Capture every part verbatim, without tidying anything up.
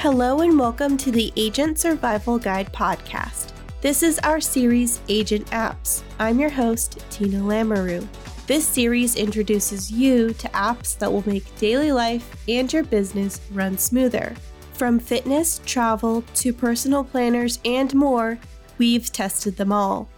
Hello and welcome to the Agent Survival Guide podcast. This is our series, Agent Apps. I'm your host, Tina Lamoureux. This series introduces you to apps that will make daily life and your business run smoother. From fitness, travel, to personal planners, and more, we've tested them all.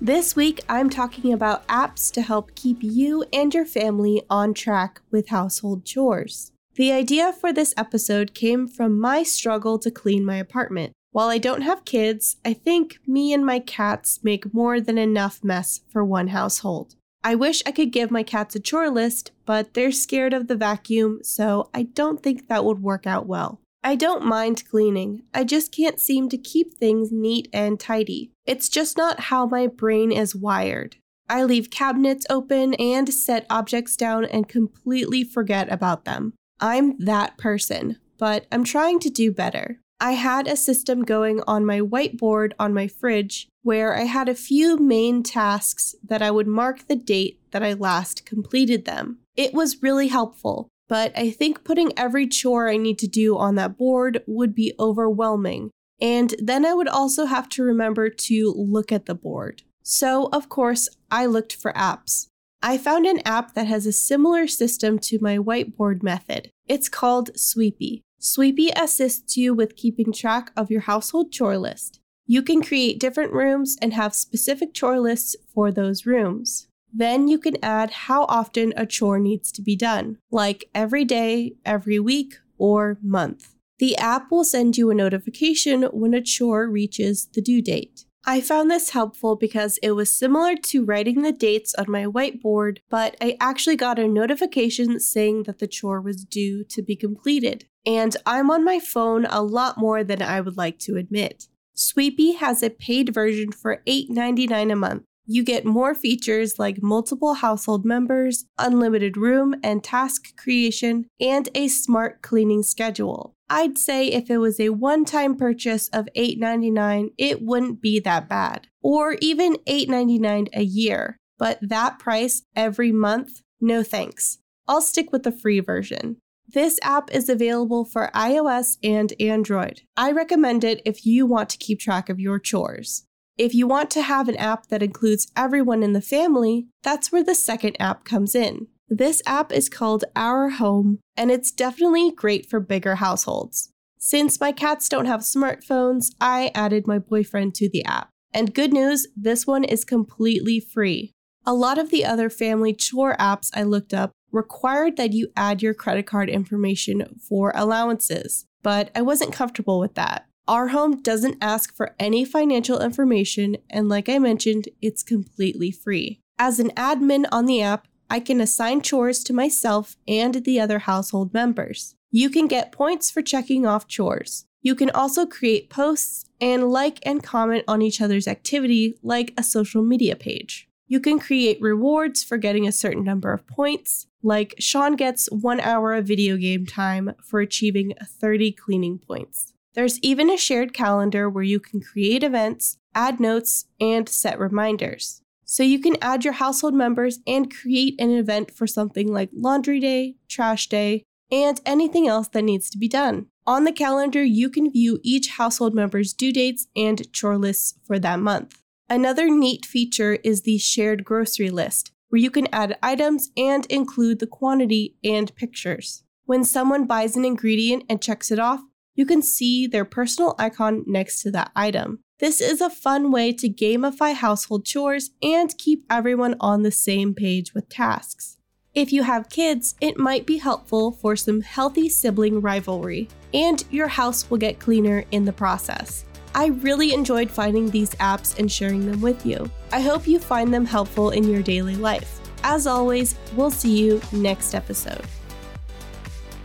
This week, I'm talking about apps to help keep you and your family on track with household chores. The idea for this episode came from my struggle to clean my apartment. While I don't have kids, I think me and my cats make more than enough mess for one household. I wish I could give my cats a chore list, but they're scared of the vacuum, so I don't think that would work out well. I don't mind cleaning, I just can't seem to keep things neat and tidy. It's just not how my brain is wired. I leave cabinets open and set objects down and completely forget about them. I'm that person, but I'm trying to do better. I had a system going on my whiteboard on my fridge where I had a few main tasks that I would mark the date that I last completed them. It was really helpful, but I think putting every chore I need to do on that board would be overwhelming, and then I would also have to remember to look at the board. So, of course, I looked for apps. I found an app that has a similar system to my whiteboard method. It's called Sweepy. Sweepy assists you with keeping track of your household chore list. You can create different rooms and have specific chore lists for those rooms. Then you can add how often a chore needs to be done, like every day, every week, or month. The app will send you a notification when a chore reaches the due date. I found this helpful because it was similar to writing the dates on my whiteboard, but I actually got a notification saying that the chore was due to be completed, and I'm on my phone a lot more than I would like to admit. Sweepy has a paid version for eight dollars and ninety-nine cents a month. You get more features like multiple household members, unlimited room and task creation, and a smart cleaning schedule. I'd say if it was a one-time purchase of eight dollars and ninety-nine cents, it wouldn't be that bad, or even eight dollars and ninety-nine cents a year, but that price every month? No thanks. I'll stick with the free version. This app is available for iOS and Android. I recommend it if you want to keep track of your chores. If you want to have an app that includes everyone in the family, that's where the second app comes in. This app is called Our Home, and it's definitely great for bigger households. Since my cats don't have smartphones, I added my boyfriend to the app. And good news, this one is completely free. A lot of the other family chore apps I looked up required that you add your credit card information for allowances, but I wasn't comfortable with that. Our Home doesn't ask for any financial information, and like I mentioned, it's completely free. As an admin on the app, I can assign chores to myself and the other household members. You can get points for checking off chores. You can also create posts and like and comment on each other's activity, like a social media page. You can create rewards for getting a certain number of points, like Sean gets one hour of video game time for achieving thirty cleaning points. There's even a shared calendar where you can create events, add notes, and set reminders. So you can add your household members and create an event for something like laundry day, trash day, and anything else that needs to be done. On the calendar, you can view each household member's due dates and chore lists for that month. Another neat feature is the shared grocery list, where you can add items and include the quantity and pictures. When someone buys an ingredient and checks it off, you can see their personal icon next to that item. This is a fun way to gamify household chores and keep everyone on the same page with tasks. If you have kids, it might be helpful for some healthy sibling rivalry, and your house will get cleaner in the process. I really enjoyed finding these apps and sharing them with you. I hope you find them helpful in your daily life. As always, we'll see you next episode.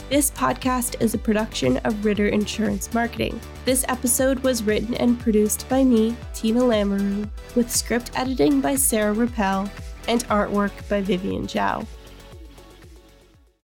This podcast is a production of Ritter Insurance Marketing. This episode was written and produced by me, Tina Lamoureux, with script editing by Sarah Rappel and artwork by Vivian Zhao.